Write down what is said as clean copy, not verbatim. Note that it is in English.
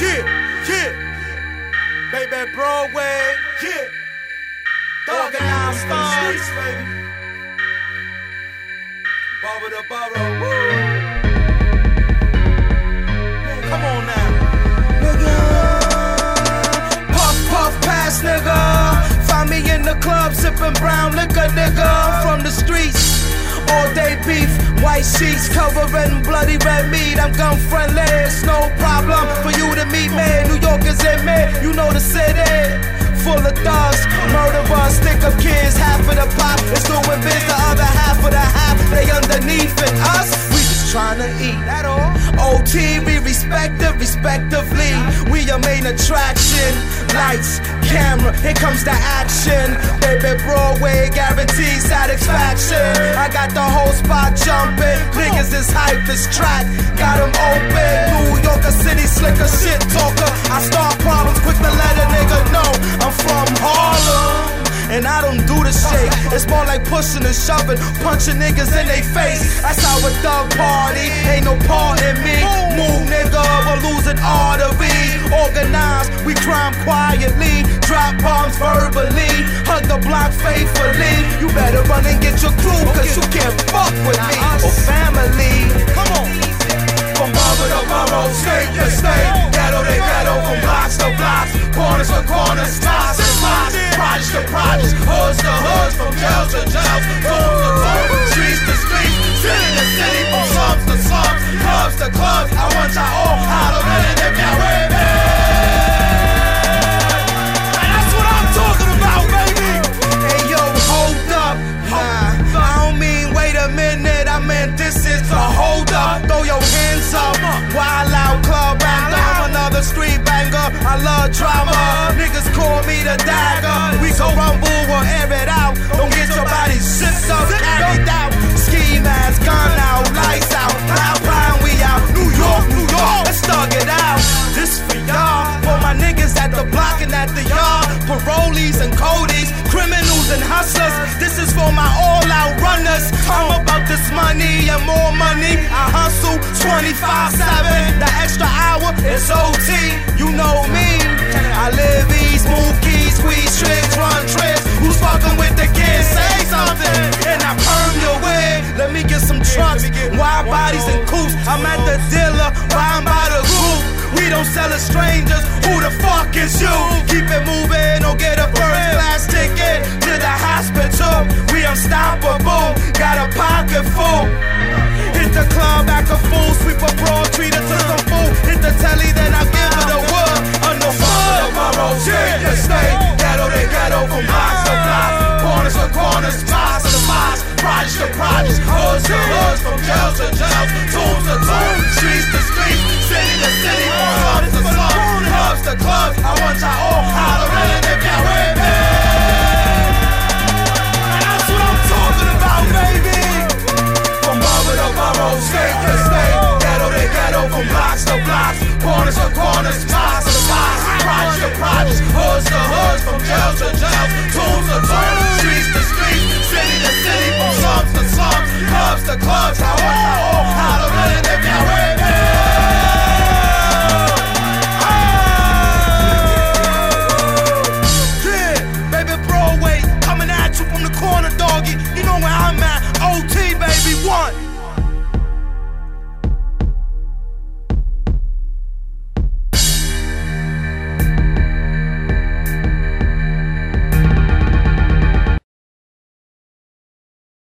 Yeah, yeah. Baby Broadway. Yeah. Organized stars, baby. Bubba to bubba. Woo. Come on now. Nigga. Puff, puff, pass, nigga. Find me in the club sipping brown liquor, nigga. I'm from the streets. All day beef, white sheets covering bloody red meat. I'm gun friendly, it's no problem for you to meet me. New York is in me, you know the city full of thugs, murderers, stick up kids. Half of the pop is doing biz, the other half of the half they underneath in us. We just trying to eat. OT, we respectively. We your main attraction. Lights, camera, here comes the action. Baby Broadway guarantees satisfaction. I got the whole spot jumping. Niggas is hype, this track got them open. New Yorker city slicker, shit talker. I start problems, quick to let a nigga know I'm from Harlem. And I don't do the shake. It's more like pushing and shoving, punching niggas in they face. That's how a thug party. Ain't no part in me. Move, nigga, or lose an artery. Organized, we crime quietly. Drop bombs verbally. Hug the block faithfully. You better run and get your crew, cause you can't fuck with me or family. Come on. From borough to borough, state to state, ghetto to ghetto, from blocks to blocks, corners to corners, spots to spots, projects to projects, hoods to hoods, from jails to jails, dorms to dorms, streets to streets, city to city, from slums to slums, clubs to clubs. I want y'all all hollering and if y'all with me. And that's what I'm talking about, baby. Hey yo, hold up, nah, I don't mean wait a minute. I meant this is a hold up. Throw your hands up, wild out club round up, another street banger. I love drama. Niggas call me the dagger. We go rumble, we'll air it out. Don't get your body zipped up, carried out. Ski mask, gun out, lights out, loud pine, we out. New York, New York, let's thug it out. This for y'all, for my niggas at the block and at the yard, parolees and codies, criminals and hustlers. This is for my all out runners. I'm about this money and more money. I hustle 24/7. The extra hour is OT. You know me. I live east, move keys, squeeze tricks, run trips. Who's fucking with the kids? Say something, and I perm your way. Let me get some trunks, wide bodies and coops. I'm at the dealer, buying by the group. We don't sell as strangers. Who the fuck is you? Keep it moving or get a first class ticket to the hospital. We unstoppable. Got a pocket full. Hit the club, act a fool. Sweep a broad, treat her to some food. Hit the telly, then I give her the wood. Underwood, borough, state to state, ghetto to ghetto, from blocks to blocks, corners to corners, spots to spots, projects to projects, hoods to hoods, from jails to jails, tombs to tombs, streets to streets, city to city, slums to slums, clubs to clubs. I want y'all all hollering and if y'all with me. And that's what I'm talking about, baby. From borough to borough, state to state, ghetto to ghetto, from blocks to blocks, corners to corners, spots to spots, projects to projects, hoods to hoods, from jails to jails, tombs to tombs, streets to streets, city to city, from slums to slums, clubs to clubs. I want y'all all hollering and if y'all with me.